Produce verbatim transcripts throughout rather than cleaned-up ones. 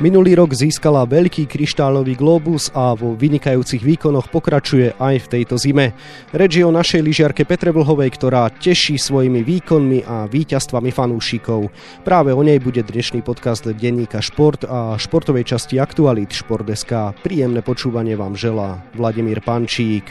Minulý rok získala veľký kryštálový glóbus a vo vynikajúcich výkonoch pokračuje aj v tejto zime. Reč je o našej lyžiarke Petre Vlhovej, ktorá teší svojimi výkonmi a víťazstvami fanúšikov. Práve o nej bude dnešný podcast denníka Šport a športovej časti Aktualít šport bodka es ká. Príjemné počúvanie vám želá Vladimír Pančík.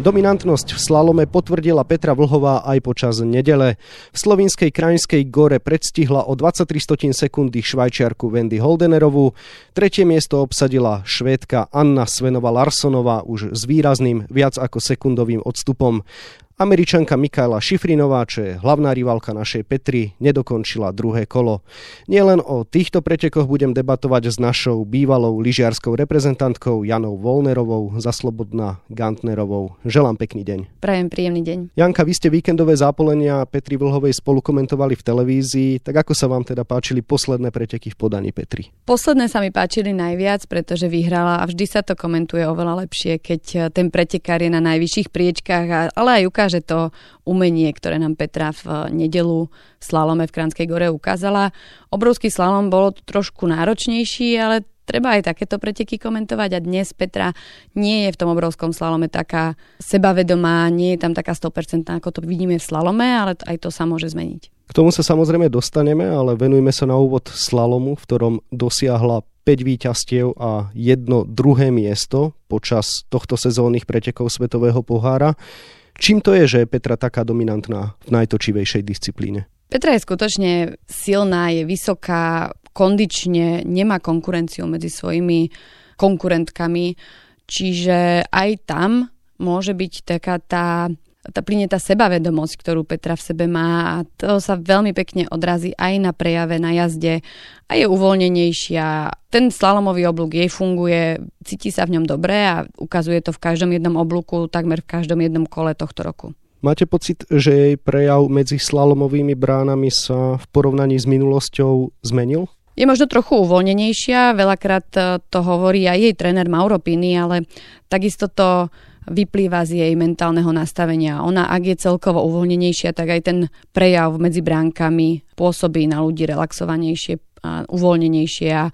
Dominantnosť v slalome potvrdila Petra Vlhová aj počas nedele. V slovinskej Krajinskej Gore predstihla o dvadsaťtri stotín sekundy švajčiarku Wendy Holdenerovú. Tretie miesto obsadila Švédka Anna Swenn-Larssonová už s výrazným viac ako sekundovým odstupom. Američanka Mikaela Šifrinová, čo je hlavná rivalka našej Petry, nedokončila druhé kolo. Nielen o týchto pretekoch budem debatovať s našou bývalou lyžiarskou reprezentantkou Janou Voľnerovou za Slobodná Gantnerovou. Želám pekný deň. Prajem príjemný deň. Janka, vy ste víkendové zápolenia Petry Vlhovej spolu komentovali v televízii. Tak ako sa vám teda páčili posledné preteky v podaní Petry? Posledné sa mi páčili najviac, pretože vyhrala a vždy sa to komentuje oveľa lepšie, keď ten pretekár je na najvyšších priečkách, ale aj ukáže že to umenie, ktoré nám Petra v nedeľu v slalome v Kránskej Gore ukázala. Obrovský slalom bolo trošku náročnejší, ale treba aj takéto preteky komentovať a dnes Petra nie je v tom obrovskom slalome taká sebavedomá, nie je tam taká sto percent, ako to vidíme v slalome, ale aj to sa môže zmeniť. K tomu sa samozrejme dostaneme, ale venujme sa na úvod slalomu, v ktorom dosiahla päť víťazstiev a jedno druhé miesto počas tohto sezónnych pretekov Svetového pohára. Čím to je, že je Petra taká dominantná v najtočivejšej disciplíne? Petra je skutočne silná, je vysoká, kondične nemá konkurenciu medzi svojimi konkurentkami, čiže aj tam môže byť taká tá, tá plyne tá sebavedomosť, ktorú Petra v sebe má a to sa veľmi pekne odrazí aj na prejave, na jazde a je uvoľnenejšia. Ten slalomový oblúk jej funguje, cíti sa v ňom dobre a ukazuje to v každom jednom oblúku, takmer v každom jednom kole tohto roku. Máte pocit, že jej prejav medzi slalomovými bránami sa v porovnaní s minulosťou zmenil? Je možno trochu uvoľnenejšia, veľakrát to hovorí aj jej tréner Mauro Pini, ale takisto to vyplýva z jej mentálneho nastavenia. Ona, ak je celkovo uvoľnenejšia, tak aj ten prejav medzi bránkami pôsobí na ľudí relaxovanejšie a uvoľnenejšie a,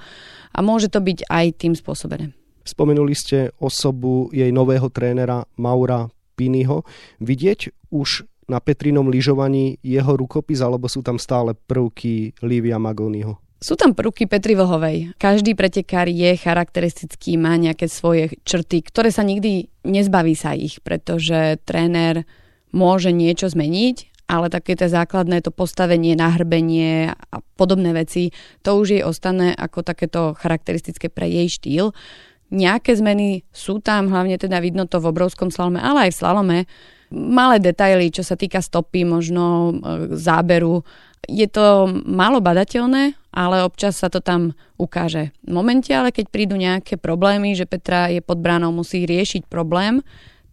a môže to byť aj tým spôsobené. Spomenuli ste osobu jej nového trénera Maura Piniho. Vidieť už na Petrinom lyžovaní jeho rukopis, alebo sú tam stále prvky Livia Magoniho? Sú tam prvky Petry Vlhovej. Každý pretekár je charakteristický, má nejaké svoje črty, ktoré sa nikdy nezbaví sa ich, pretože tréner môže niečo zmeniť, ale také to základné, to postavenie, nahrbenie a podobné veci, to už jej ostane ako takéto charakteristické pre jej štýl. Nejaké zmeny sú tam, hlavne teda vidno to v obrovskom slalome, ale aj v slalome. Malé detaily, čo sa týka stopy, možno záberu. Je to málo badateľné, ale občas sa to tam ukáže. V momente, ale keď prídu nejaké problémy, že Petra je pod bránou, musí riešiť problém,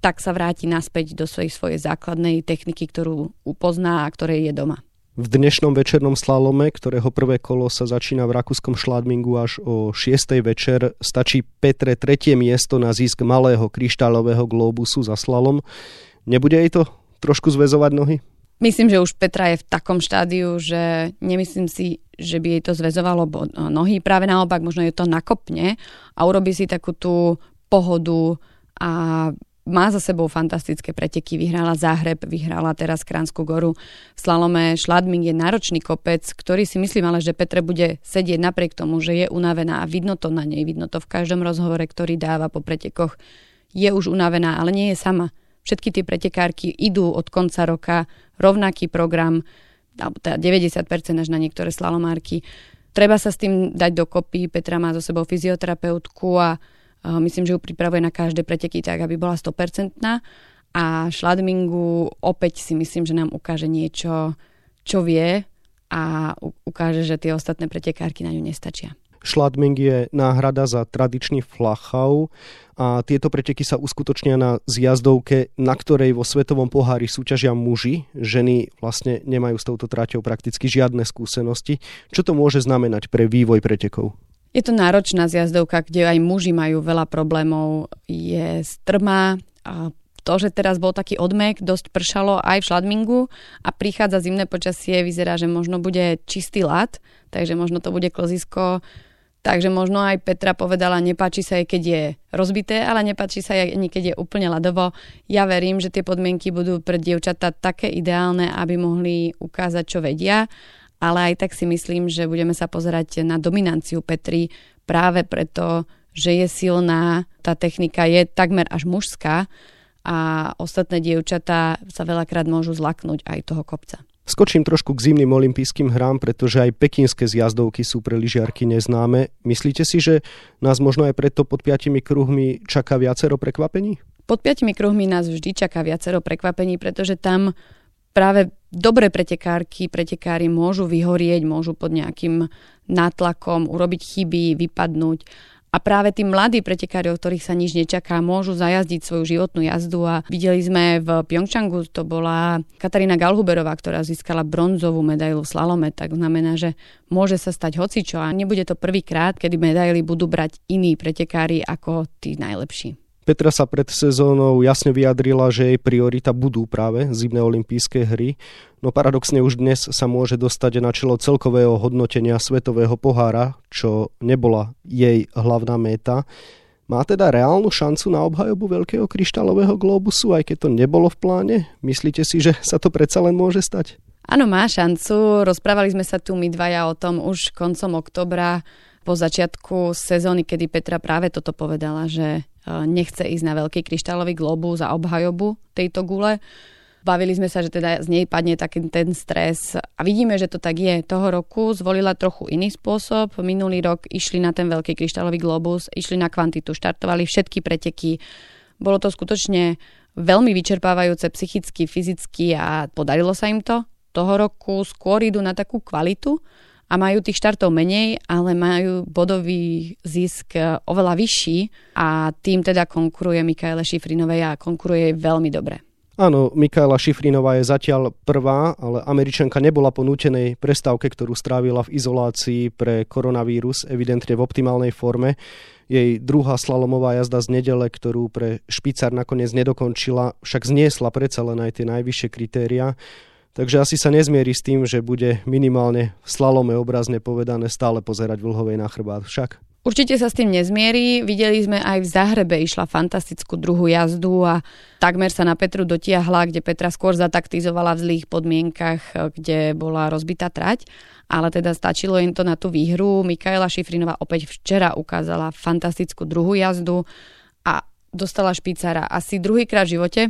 tak sa vráti naspäť do svojej svojej základnej techniky, ktorú upozná a ktorej je doma. V dnešnom večernom slalome, ktorého prvé kolo sa začína v rakúskom Schladmingu až o šiestej večer, stačí Petre tretie miesto na zisk malého kryštálového glóbusu za slalom. Nebude jej to trošku zväzovať nohy? Myslím, že už Petra je v takom štádiu, že nemyslím si, že by jej to zväzovalo nohy. Práve naopak, možno je to nakopne a urobí si takú tú pohodu a má za sebou fantastické preteky. Vyhrala Záhreb, vyhrala teraz Kranskú Goru. V slalome Schladming je náročný kopec, ktorý si myslím ale, že Petre bude sedieť napriek tomu, že je unavená a vidno to na nej, vidno to v každom rozhovore, ktorý dáva po pretekoch. Je už unavená, ale nie je sama. Všetky tie pretekárky idú od konca roka, rovnaký program, teda deväťdesiat percent až na niektoré slalomárky. Treba sa s tým dať dokopy. Petra má so sebou fyzioterapeutku a myslím, že ju pripravuje na každé preteky tak, aby bola sto percent. A Schladmingu opäť si myslím, že nám ukáže niečo, čo vie a ukáže, že tie ostatné pretekárky na ňu nestačia. Schladming je náhrada za tradičný Flachau a tieto preteky sa uskutočnia na zjazdovke, na ktorej vo svetovom pohári súťažia muži. Ženy vlastne nemajú s touto tráťou prakticky žiadne skúsenosti. Čo to môže znamenať pre vývoj pretekov? Je to náročná zjazdovka, kde aj muži majú veľa problémov. Je strmá, to, že teraz bol taký odmek, dosť pršalo aj v Schladmingu a prichádza zimné počasie, vyzerá, že možno bude čistý ľad, takže možno to bude klzisko. Takže možno aj Petra povedala, nepáči sa jej, keď je rozbité, ale nepáči sa jej, keď je úplne ľadovo. Ja verím, že tie podmienky budú pre dievčatá také ideálne, aby mohli ukázať, čo vedia, ale aj tak si myslím, že budeme sa pozerať na dominanciu Petry práve preto, že je silná, tá technika je takmer až mužská a ostatné dievčatá sa veľakrát môžu zlaknúť aj toho kopca. Skočím trošku k zimným olympijským hrám, pretože aj pekínske zjazdovky sú pre lyžiarky neznáme. Myslíte si, že nás možno aj preto pod piatimi kruhmi čaká viacero prekvapení? Pod piatimi kruhmi nás vždy čaká viacero prekvapení, pretože tam práve dobré pretekárky, pretekári môžu vyhorieť, môžu pod nejakým nátlakom urobiť chyby, vypadnúť. A práve tí mladí pretekári, o ktorých sa nič nečaká, môžu zajazdiť svoju životnú jazdu a videli sme v Pjongčangu, to bola Katarína Galhuberová, ktorá získala bronzovú medailu v slalome, tak znamená, že môže sa stať hocičo a nebude to prvýkrát, kedy medaily budú brať iní pretekári ako tí najlepší. Petra sa pred sezónou jasne vyjadrila, že jej priorita budú práve zimné olympijské hry, no paradoxne už dnes sa môže dostať na čelo celkového hodnotenia svetového pohára, čo nebola jej hlavná méta. Má teda reálnu šancu na obhajobu veľkého kryštálového glóbusu, aj keď to nebolo v pláne? Myslíte si, že sa to predsa len môže stať? Áno, má šancu. Rozprávali sme sa tu my dvaja o tom už koncom októbra, po začiatku sezóny, kedy Petra práve toto povedala, že nechce ísť na veľký kryštálový globus za obhajobu tejto gule. Bavili sme sa, že teda z nej padne taký ten stres a vidíme, že to tak je. Toho roku zvolila trochu iný spôsob. Minulý rok išli na ten veľký kryštálový globus, išli na kvantitu, štartovali všetky preteky. Bolo to skutočne veľmi vyčerpávajúce psychicky, fyzicky a podarilo sa im to. Toho roku skôr idú na takú kvalitu a majú tých štartov menej, ale majú bodový zisk oveľa vyšší a tým teda konkuruje Mikaele Šifrinovej a konkuruje jej veľmi dobre. Áno, Mikaela Šifrinová je zatiaľ prvá, ale Američanka nebola po nútenej prestávke, ktorú strávila v izolácii pre koronavírus, evidentne v optimálnej forme. Jej druhá slalomová jazda z nedele, ktorú pre špicár nakoniec nedokončila, však zniesla predsa len aj tie najvyššie kritériá. Takže asi sa nezmierí s tým, že bude minimálne v slalome obrazne povedané stále pozerať Vlhovej na chrbát však. Určite sa s tým nezmierí. Videli sme aj v Zahrebe išla fantastickú druhú jazdu a takmer sa na Petru dotiahla, kde Petra skôr zataktizovala v zlých podmienkach, kde bola rozbitá trať. Ale teda stačilo im to na tú výhru. Mikaela Šifrinová opäť včera ukázala fantastickú druhú jazdu a dostala špicára asi druhýkrát v živote.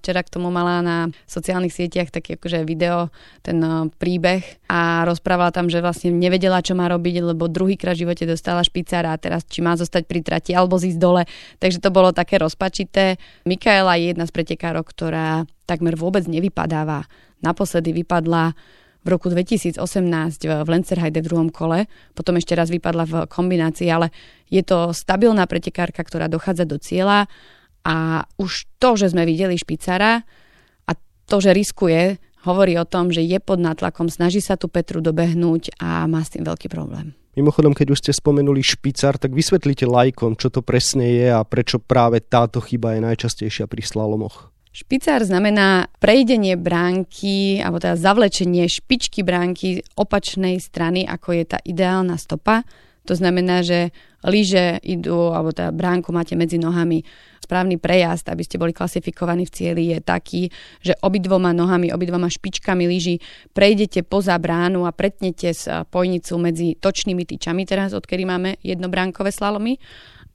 Včera k tomu mala na sociálnych sieťach taký akože video, ten príbeh a rozprávala tam, že vlastne nevedela, čo má robiť, lebo druhýkrát v živote dostala špicára a teraz či má zostať pri trati alebo zísť dole. Takže to bolo také rozpačité. Mikaela je jedna z pretekárov, ktorá takmer vôbec nevypadáva. Naposledy vypadla v roku dvetisícosemnásť v Lenzerheide v druhom kole, potom ešte raz vypadla v kombinácii, ale je to stabilná pretekárka, ktorá dochádza do cieľa a už to, že sme videli špicára a to, že riskuje, hovorí o tom, že je pod nátlakom, snaží sa tú Petru dobehnúť a má s tým veľký problém. Mimochodom, keď už ste spomenuli špicár, tak vysvetlite laikom, čo to presne je a prečo práve táto chyba je najčastejšia pri slalomoch. Špicár znamená prejdenie bránky, alebo teda zavlečenie špičky bránky opačnej strany, ako je tá ideálna stopa. To znamená, že lyže idú, alebo teda bránku máte medzi nohami. Správny prejazd, aby ste boli klasifikovaní v cieli, je taký, že obidvoma nohami, obidvoma špičkami lyží prejdete poza bránu a pretnete spojnicu medzi točnými tyčami, teraz odkedy máme jednobránkové slalomy.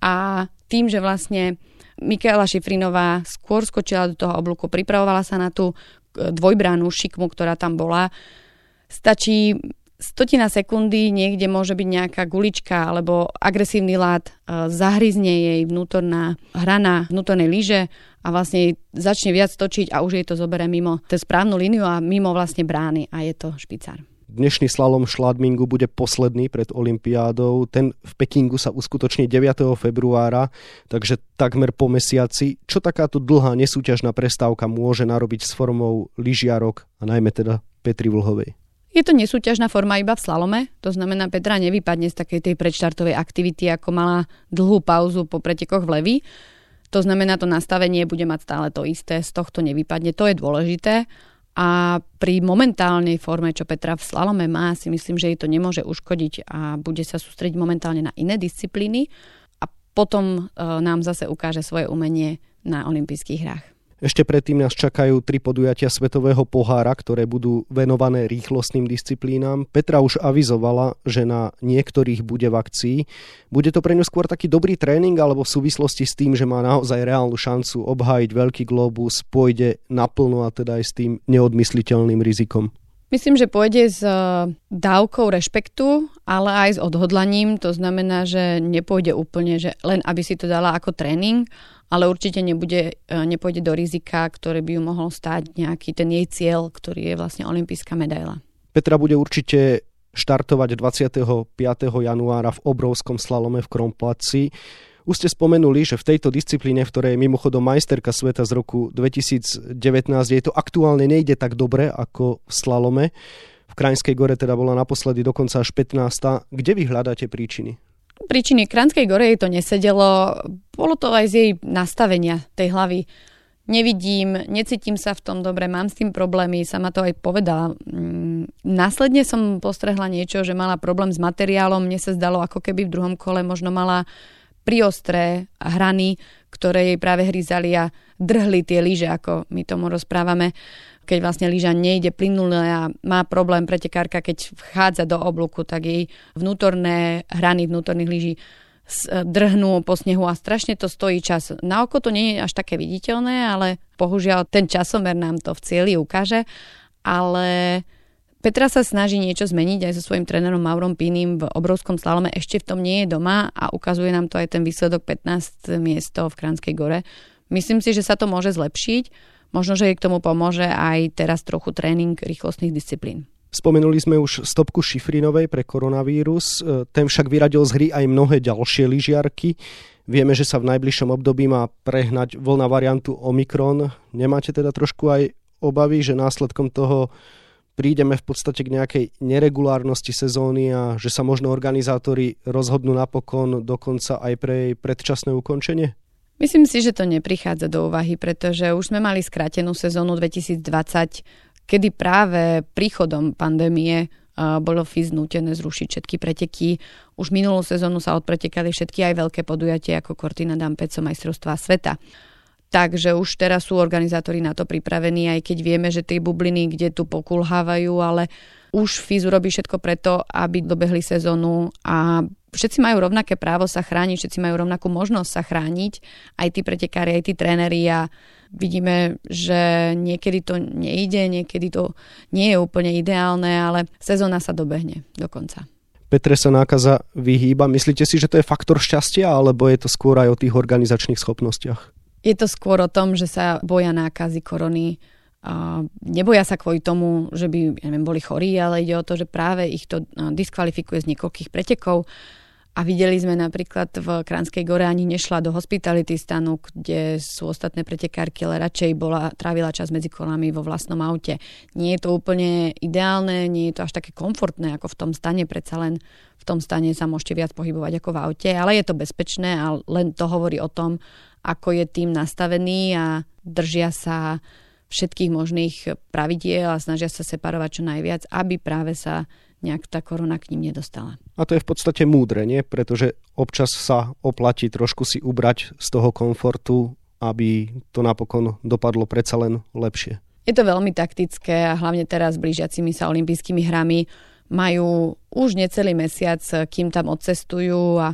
A tým, že vlastne Mikaela Šifrinová skôr skočila do toho oblúku, pripravovala sa na tú dvojbránu šikmu, ktorá tam bola. Stačí stotina sekundy, niekde môže byť nejaká gulička alebo agresívny ľad, zahryzne jej vnútorná hrana vnútornej lyže a vlastne jej začne viac točiť a už jej to zoberie mimo tú správnu líniu a mimo vlastne brány a je to špicár. Dnešný slalom Schladmingu bude posledný pred olympiádou. Ten v Pekingu sa uskutoční deviateho februára, takže takmer po mesiaci. Čo takáto dlhá nesúťažná prestávka môže narobiť s formou lyžiarok a najmä teda Petry Vlhovej? Je to nesúťažná forma iba v slalome, to znamená Petra nevypadne z takej tej predštartovej aktivity, ako mala dlhú pauzu po pretekoch v Levi. To znamená, to nastavenie bude mať stále to isté, z tohto nevypadne, to je dôležité. A pri momentálnej forme, čo Petra v slalome má, si myslím, že jej to nemôže uškodiť a bude sa sústrediť momentálne na iné disciplíny a potom nám zase ukáže svoje umenie na olympijských hrách. Ešte predtým nás čakajú tri podujatia Svetového pohára, ktoré budú venované rýchlostným disciplínám. Petra už avizovala, že na niektorých bude v akcii. Bude to pre ňu skôr taký dobrý tréning, alebo v súvislosti s tým, že má naozaj reálnu šancu obhájiť veľký globus, pôjde naplno a teda aj s tým neodmysliteľným rizikom? Myslím, že pôjde s dávkou rešpektu, ale aj s odhodlaním. To znamená, že nepôjde úplne, že len aby si to dala ako tréning, ale určite nebude, nepôjde do rizika, ktoré by ju mohol stáť nejaký ten jej cieľ, ktorý je vlastne olympijská medaila. Petra bude určite štartovať dvadsiateho piateho januára v obrovskom slalome v Kronplatzi. Už ste spomenuli, že v tejto disciplíne, v ktorej je mimochodom majsterka sveta z roku dvetisícdevätnásť, jej to aktuálne nejde tak dobre ako v slalome. V Krajinskej gore teda bola naposledy dokonca až pätnásta. Kde vy hľadáte príčiny? Príčiny Kránskej gore jej to nesedelo, bolo to aj z jej nastavenia tej hlavy. Nevidím, necítim sa v tom dobre, mám s tým problémy, sama to aj povedala. Následne som postrehla niečo, že mala problém s materiálom, mne sa zdalo, ako keby v druhom kole možno mala priostré hrany, ktoré jej práve hryzali a drhli tie lyže, ako my tomu rozprávame. Keď vlastne lyža nejde plynule a má problém pretekárka, keď vchádza do oblúku, tak jej vnútorné hrany vnútorných lyží drhnú po snehu a strašne to stojí čas. Na oko to nie je až také viditeľné, ale bohužiaľ ten časomer nám to v cieli ukáže. Ale Petra sa snaží niečo zmeniť aj so svojím trénerom Maurom Pinim v obrovskom slalome. Ešte v tom nie je doma a ukazuje nám to aj ten výsledok pätnáste miesto v Kránskej gore. Myslím si, že sa to môže zlepšiť. Možno, že jej k tomu pomôže aj teraz trochu tréning rýchlostných disciplín. Spomenuli sme už stopku Šifrinovej pre koronavírus. Ten však vyradil z hry aj mnohé ďalšie lyžiarky. Vieme, že sa v najbližšom období má prehnať vlna variantu Omikron. Nemáte teda trošku aj obavy, že následkom toho prídeme v podstate k nejakej neregulárnosti sezóny a že sa možno organizátori rozhodnú napokon dokonca aj pre jej predčasné ukončenie? Myslím si, že to neprichádza do úvahy, pretože už sme mali skrátenú sezónu dvetisícdvadsať, kedy práve príchodom pandémie bolo ef í es nútené zrušiť všetky preteky. Už minulú sezónu sa odpretekali všetky aj veľké podujatia ako Cortina d'Ampezzo, majstrovstvá sveta. Takže už teraz sú organizátori na to pripravení, aj keď vieme, že tie bubliny, kde tu pokulhávajú, ale už ef í es urobí všetko preto, aby dobehli sezónu a všetci majú rovnaké právo sa chrániť, všetci majú rovnakú možnosť sa chrániť, aj tí pretekári, aj tí tréneri a vidíme, že niekedy to nejde, niekedy to nie je úplne ideálne, ale sezóna sa dobehne dokonca. Petre sa nákaza vyhýba. Myslíte si, že to je faktor šťastia, alebo je to skôr aj o tých organizačných schopnostiach? Je to skôr o tom, že sa boja nákazy korony. Neboja sa kvôli tomu, že by ja neviem, boli chorí, ale ide o to, že práve ich to diskvalifikuje z niekoľkých pretekov. A videli sme napríklad v Kránskej gore ani nešla do hospitality stanu, kde sú ostatné pretekárky, ale radšej bola, trávila čas medzi kolami vo vlastnom aute. Nie je to úplne ideálne, nie je to až také komfortné ako v tom stane, predsa len v tom stane sa môžete viac pohybovať ako v aute, ale je to bezpečné a len to hovorí o tom, ako je tým nastavený a držia sa všetkých možných pravidiel a snažia sa separovať čo najviac, aby práve sa nejak tá korona k ním nedostala. A to je v podstate múdre, nie? Pretože občas sa oplatí trošku si ubrať z toho komfortu, aby to napokon dopadlo predsa len lepšie. Je to veľmi taktické a hlavne teraz blížiacimi sa olympijskými hrami majú už necelý mesiac, kým tam odcestujú a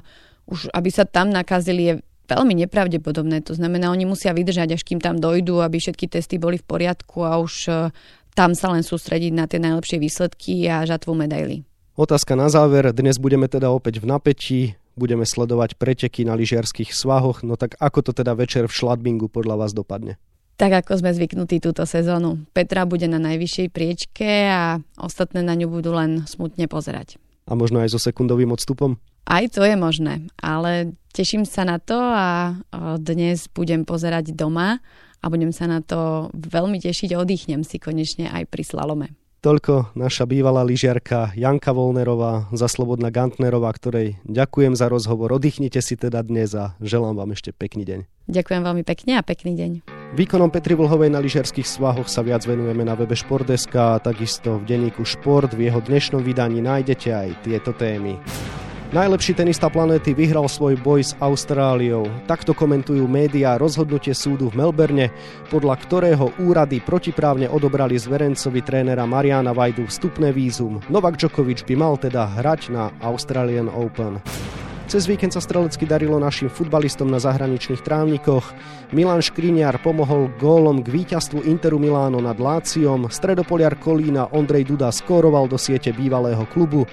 už aby sa tam nakazili je veľmi nepravdepodobné. To znamená, oni musia vydržať, až kým tam dojdú, aby všetky testy boli v poriadku a už tam sa len sústrediť na tie najlepšie výsledky a žatvu medailí. Otázka na záver. Dnes budeme teda opäť v napätí, budeme sledovať preteky na lyžiarskych svahoch, no tak ako to teda večer v Schladmingu podľa vás dopadne? Tak ako sme zvyknutí túto sezónu. Petra bude na najvyššej priečke a ostatné na ňu budú len smutne pozerať. A možno aj so sekundovým odstupom? Aj to je možné, ale teším sa na to a dnes budem pozerať doma a budem sa na to veľmi tešiť, oddychnem si konečne aj pri slalome. To Toľko naša bývalá lyžiarka Janka Voľnerová, za Slobodná Gantnerová, ktorej ďakujem za rozhovor. Oddychnite si teda dnes a želám vám ešte pekný deň. Ďakujem veľmi pekne a pekný deň. Výkonom Petry Vlhovej na lyžiarskych svahoch sa viac venujeme na webe Športdeska a takisto v denníku Šport. V jeho dnešnom vydaní nájdete aj tieto témy. Najlepší tenista planéty vyhral svoj boj s Austráliou. Takto komentujú médiá rozhodnutie súdu v Melbourne, podľa ktorého úrady protiprávne odobrali zverencovi trénera Mariana Vajdu vstupné vízum. Novak Djokovic by mal teda hrať na Australian Open. Cez víkend sa strelecky darilo našim futbalistom na zahraničných trávnikoch. Milan Škriňar pomohol gólom k víťazstvu Interu Miláno nad Láciom. Stredopoliar Kolína Ondrej Duda skóroval do siete bývalého klubu.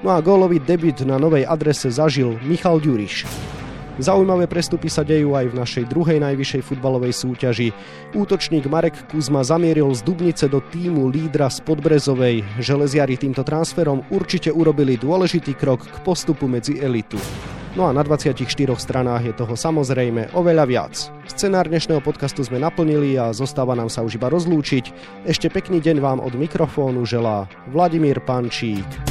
No a gólový debut na novej adrese zažil Michal Ďuriš. Zaujímavé prestupy sa dejú aj v našej druhej najvyššej futbalovej súťaži. Útočník Marek Kuzma zamieril z Dubnice do tímu lídra z Podbrezovej. Železiari týmto transferom určite urobili dôležitý krok k postupu medzi elitu. No a na dvadsiatich štyroch stranách je toho samozrejme oveľa viac. Scenár dnešného podcastu sme naplnili a zostáva nám sa už iba rozlúčiť. Ešte pekný deň vám od mikrofónu želá Vladimír Pančík.